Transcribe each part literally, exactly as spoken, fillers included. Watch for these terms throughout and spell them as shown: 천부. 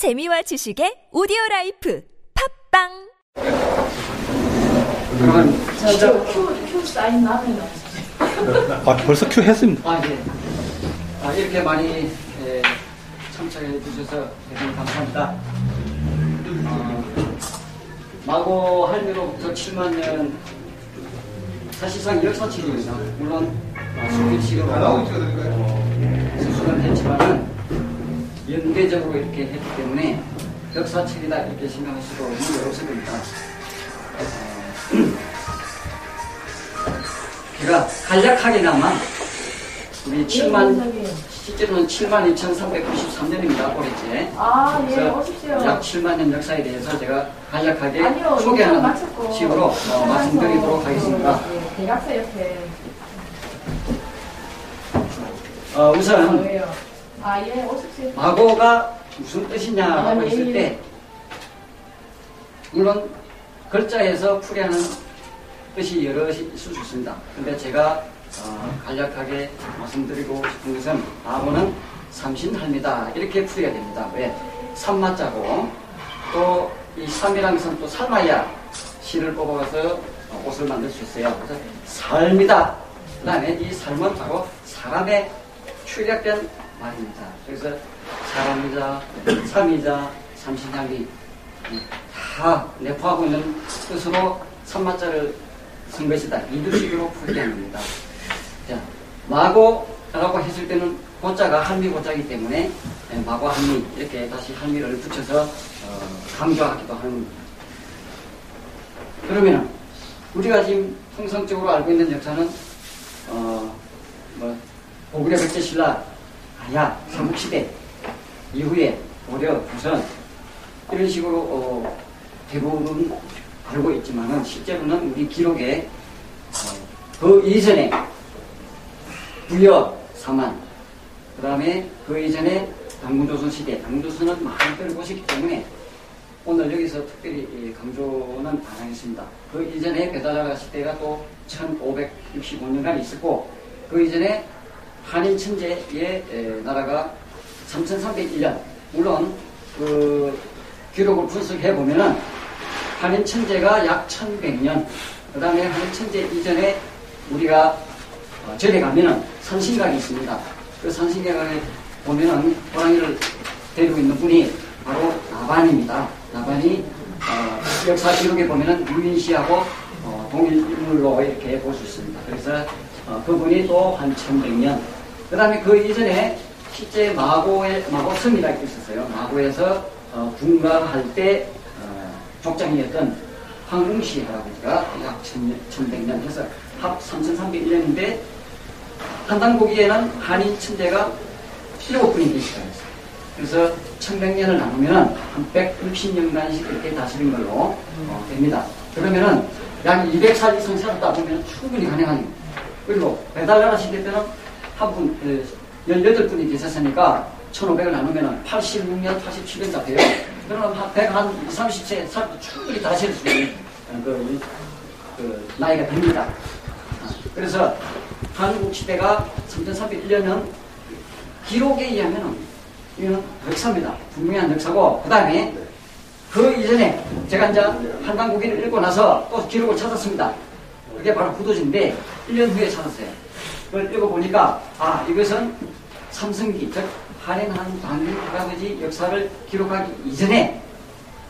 재미와 지식의 오디오라이프 팝빵. 그러면 진짜 큐 사인 나면 아 벌써 큐 했습니다. 아 예. 아 이렇게 많이 예, 참석해 주셔서 대단히 감사합니다. 어, 마고 할미로부터 칠만 년 사실상 역사책입니다. 물론 수필식으로 수술은 했지만은 연대적으로 이렇게 했기 때문에 역사책이다 이렇게 생각할 수도 없는 역사입니다. 제가 간략하게나마 우리 칠만 실제로는 칠만 이천삼백구십삼 년입니다. 올해째. 아, 예, 오십시오. 약 칠만 년 역사에 대해서 제가 간략하게 아니요, 소개하는 맞췄고, 식으로 어, 말씀드리도록 하겠습니다. 예, 대각선 옆에. 어, 우선 아, 아, 예, 오십시오. 마고가 무슨 뜻이냐라고 아, 예, 했을 예. 때 물론 글자에서 풀이하는 뜻이 여럿이 있을 수 있습니다. 근데 제가 어, 간략하게 말씀드리고 싶은 것은 마고는 삼신할미다 이렇게 풀어야 됩니다. 왜? 삼마자고 또 이 삼이라는 것은 또 삶아야 실을 뽑아서 옷을 만들 수 있어요. 그래서 삶이다. 그 다음에 이 삶은 바로 사람의 출력된 말입니다. 그래서 사람이자 삼이자 삼신할미 다 내포하고 있는 뜻으로 삼마자를 쓴 것이다. 이두식으로 풀게 합니다. 자, 마고라고 했을 때는 고자가 한미 고자이기 때문에 마고 한미 이렇게 다시 한미를 붙여서 강조하기도 합니다. 그러면 우리가 지금 통상적으로 알고 있는 역사는 어, 뭐 고구려 백제신라 가야 삼국시대 이후에 고려 조선 이런 식으로 어, 대부분 알고 있지만은 실제로는 우리 기록에 그 이전에 부여 사만 그 다음에 그 이전에 당군조선 시대 당군조선은 많이 들어보시기 때문에 오늘 여기서 특별히 강조는 안 하겠습니다. 그 이전에 배달나라 시대가 또 천오백육십오 년간 있었고 그 이전에 한인 천제의 나라가 삼천삼백일 년 물론 그 기록을 분석해 보면은 한인 천제가 약 천백 년 그 다음에 한인 천제 이전에 우리가 어, 절에 가면은 산신각이 있습니다. 그 산신각에 보면은 호랑이를 데리고 있는 분이 바로 나반입니다. 나반이 어, 역사 기록에 보면은 유인씨하고 어, 동일 인물로 이렇게 볼 수 있습니다. 그래서 어, 그분이 또 한 천백 년 그 다음에 그 이전에 실제 마고의 마고성이라고 있었어요. 마고에서 어, 군가할 때 족장이었던 황궁시 할아버지가 약 천백 년 해서 합 삼천삼백일 년인데 한당 보기에는 한인 천재가 일곱 분이 계시다 했어요. 그래서 천백 년을 나누면 한 백육십 년간씩 이렇게 다스린 걸로 어, 됩니다. 그러면은 약 이백 살 이상 살았다 보면 충분히 가능합니다. 그리고 배달나라 시대 때는 한 분, 열여덟 분이 계셨으니까 천오백을 나누면 팔십육 년, 팔십칠 년 잡혀요. 그럼 한 백삼십 세 살도 충분히 다시 할 수 있는 그, 그 나이가 됩니다. 그래서 한국 시대가 삼천삼백일 년은 기록에 의하면 이건 역사입니다. 분명한 역사고 그 다음에 그 이전에 제가 이제 한강국인을 읽고 나서 또 기록을 찾았습니다. 그게 바로 구도지인데 일 년 후에 찾았어요. 그걸 읽어보니까 아 이것은 삼성기 즉 한인 한 당군 할아버지 역사를 기록하기 이전에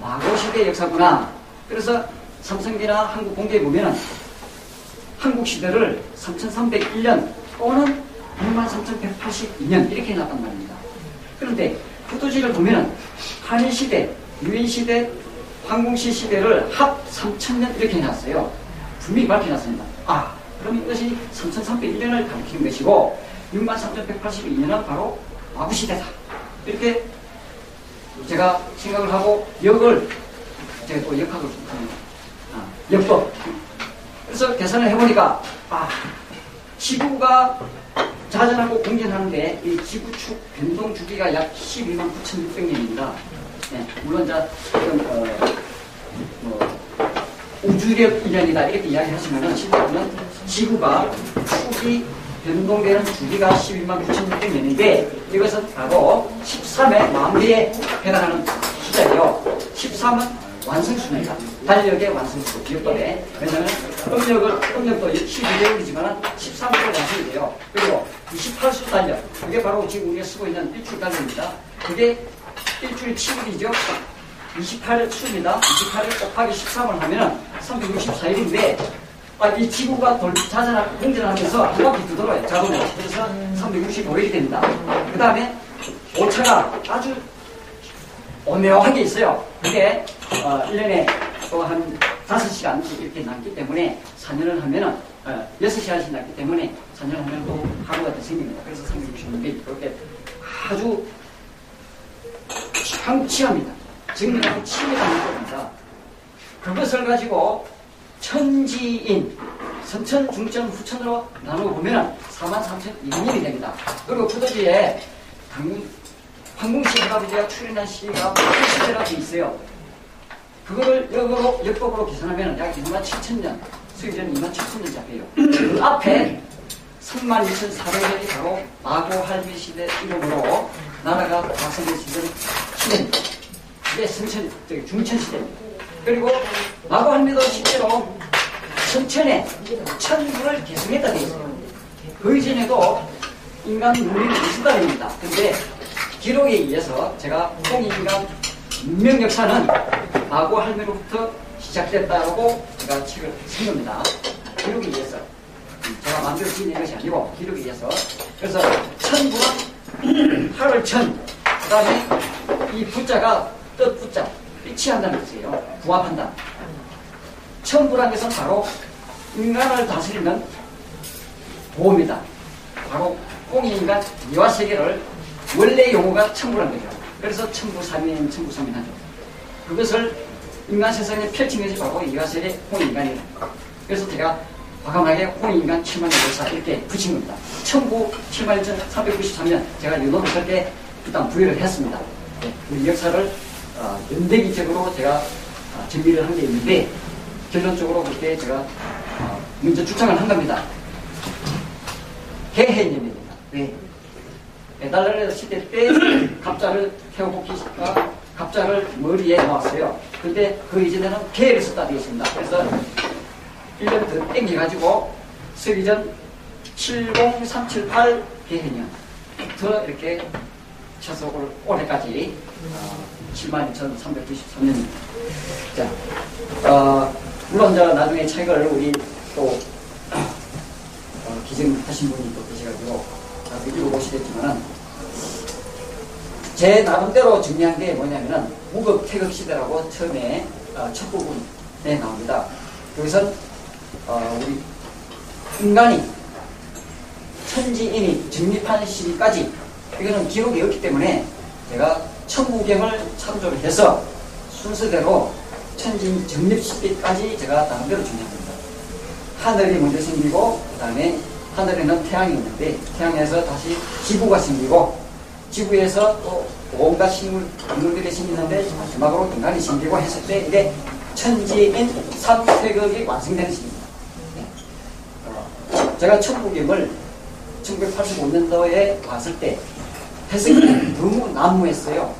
마고 시대 역사구나. 그래서 삼성기나 한국 공개에 보면은 한국 시대를 삼천삼백일 년 또는 육만 삼천백팔십이 년 이렇게 해놨단 말입니다. 그런데 포도지를 보면은 한인 시대, 유인 시대, 황궁시 시대를 합 삼천 년 이렇게 해놨어요. 분명히 밝혀놨습니다. 아, 그럼 이것이 삼천삼백일 년을 가리키는 것이고 육만 삼천백팔십이 년은 바로 마고시대다. 이렇게 제가 생각을 하고 역을 제가 또 역학을 하는 아, 역법. 그래서 계산을 해보니까 아 지구가 자전하고 공전하는데 이 지구축 변동 주기가 약 십이만 구천육백 년입니다. 네, 물론 자 지금 어, 뭐, 우주력 일 년이다 이렇게 이야기하시면은 실제로는 지구가 축이 변동되는 주기가 십이만 구천육백 년인데 이것은 바로 십사 십삼의 마무리에 해당하는 숫자예요. 십삼은 완성수입니다. 달력의 완성수, 기억법에. 왜냐하면 음력을, 음력도 십이 개월이지만 십삼 개월 완성이 돼요. 그리고 이십팔 수 달력, 그게 바로 지금 우리가 쓰고 있는 일주일 달력입니다. 그게 일주일 칠 일이죠. 이십팔 일 수입니다. 이십팔 일 곱하기 십삼을 하면 삼백육십사 일인데, 아, 이 지구가 돌, 자전하고 공전하면서 한 바퀴 두드러요, 자동으로. 그래서 삼백육십오 일이 됩니다. 그 다음에 오차가 아주 오묘한 게 있어요. 그게 어, 일 년에 또 한 다섯 시간 이렇게 남기 때문에 사 년을 하면은 어, 여섯 시간씩 남기 때문에 사 년을 하면 또 하루가 더 생깁니다. 그래서 삼백육십오 일 그렇게 아주 상치합니다. 정밀하고 치밀한 겁니다. 그것을 가지고 천지인, 선천, 중천, 후천으로 나눠보면 사만 삼천 이백이 됩니다. 그리고 포도지에 황궁시 할아버지가 출연한 시기가 팔십 대라고 있어요. 그거를 역으로, 역법으로 계산하면 약 이만 칠천 년, 수일은 이만 칠천 년 잡혀요. 그 앞에 삼만 이천사백 년이 바로 마고 할비 시대 이름으로 나라가 다스리시던 시대입니다. 이게 선천, 저기 중천 시대입니다. 그리고 마고 할비도 실제로 선천에 천부를 계승했다 되어 있어요. 그 이전에도 인간 문명이 있었다 됩니다. 근데 기록에 의해서 제가 홍익인간 문명 역사는 마고 할비로부터 시작됐다고 제가 책을 쓴 겁니다. 기록에 의해서 제가 만들 수 있는 것이 아니고 기록에 의해서. 그래서 천부는 팔월 천, 그 다음에 이 부자가 뜻 부자, 빛이 한다는 뜻이에요. 부합한다. 천부란 것은 바로 인간을 다스리는 보호입니다. 바로 홍익인간 이화세계를 원래 용어가 천부란 거죠. 그래서 천부삼인, 천부삼인 하죠. 그것을 인간 세상에 펼친 것이 바로 이화세계 홍익인간이에요. 그래서 제가 과감하게 홍익인간 칠만 일천사 이렇게 붙인 겁니다. 천부 칠만 일천삼백구십삼 년 제가 유노를 그렇게 일단 부여를 했습니다. 우리 역사를 어, 연대기적으로 제가 어, 준비를 한 게 있는데 결론적으로 그때 제가 어, 먼저 추천을 한 겁니다. 개해념입니다. 네. 에달레르 시대 때 갑자를 태우복키시가 갑자를 머리에 넣었어요. 근데 그 이전에는 개를 썼다 되어 있습니다. 그래서 일 년 더 땡겨가지고 서기전 칠공삼칠팔 개해념부터 이렇게 최소로 올해까지 어, 칠만 이천삼백구십삼 년입니다. 자, 어, 물론 저 나중에 책을 우리 또 어, 기증하신 분이 또 계셔가지고 나중에 읽어보시겠지만은 제 나름대로 정리한 게 뭐냐면은 무극 태극 시대라고 처음에 어, 첫 부분에 나옵니다. 여기서 어, 우리 인간이 천지인이 정립한 시기까지 이거는 기록이 없기 때문에 제가 천부경을 참조를 해서 순서대로 천진 정립시기까지 제가 나름대로 정리합니다. 하늘이 먼저 생기고 그 다음에 하늘에는 태양이 있는데 태양에서 다시 지구가 생기고 지구에서 또 온갖 식물, 동물들이 생기는데 마지막으로 인간이 생기고 했을 때 이게 천지인 삼태극이 완성되는 시기입니다. 제가 천부경을 천구백팔십오 년도에 왔을 때 해석이 너무 난무했어요.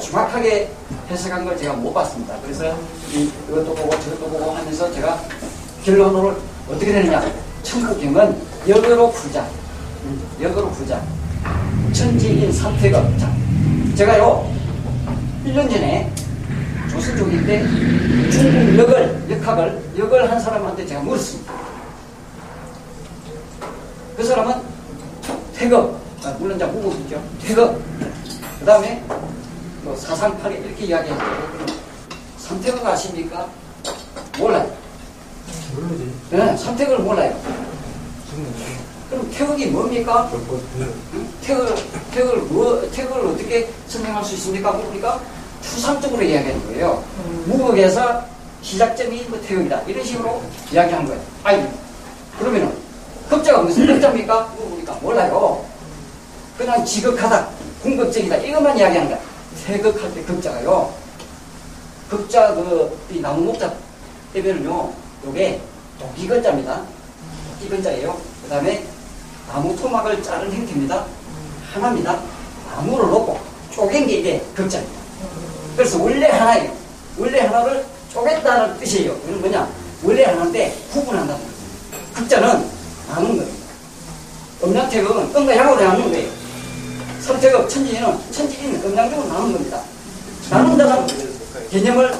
정확하게 해석한 걸 제가 못 봤습니다. 그래서 이, 이것도 보고 저것도 보고 하면서 제가 결론으로 어떻게 되느냐. 천부경은 역으로 풀자. 역으로 풀자. 천지인 삼태극. 제가요, 일 년 전에 조선족인데 중국 역을, 역학을, 역을 한 사람한테 제가 물었습니다. 그 사람은 태극. 아, 물론 자 무국이죠. 태극. 그 다음에 뭐 사상팔이 이렇게 이야기했는데 삼태극 아십니까? 몰라요. 모르지. 네, 삼태극을 몰라요. 모르지. 그럼 태극이 뭡니까? 응? 태극, 태극을, 뭐, 태극을 어떻게 설명할 수 있습니까? 모르니까 추상적으로 이야기하는 거예요. 음. 무국에서 시작점이 뭐 태극이다. 이런 식으로 이야기한 거예요. 아니, 그러면은 흑자가 무슨 흑자입니까? 모르니까 몰라요. 그냥 지극하다, 궁극적이다, 이것만 이야기한다. 태극할 때 극자가요, 극자, 그, 이 나무 목자 때면은요, 요게 도끼 글자입니다. 도끼 글자예요. 그 다음에 나무 토막을 자른 형태입니다. 하나입니다. 나무를 놓고, 쪼갠 게 이게 극자입니다. 그래서 원래 하나예요. 원래 하나를 쪼갰다는 뜻이에요. 이건 뭐냐? 원래 하나인데 구분한다는 거예요. 극자는 나눈 거예요. 음양태극은 음양으로 나눈 거예요. 선태극 천진이는 천진이는 음양으로 나눈 겁니다. 나눈다는 개념을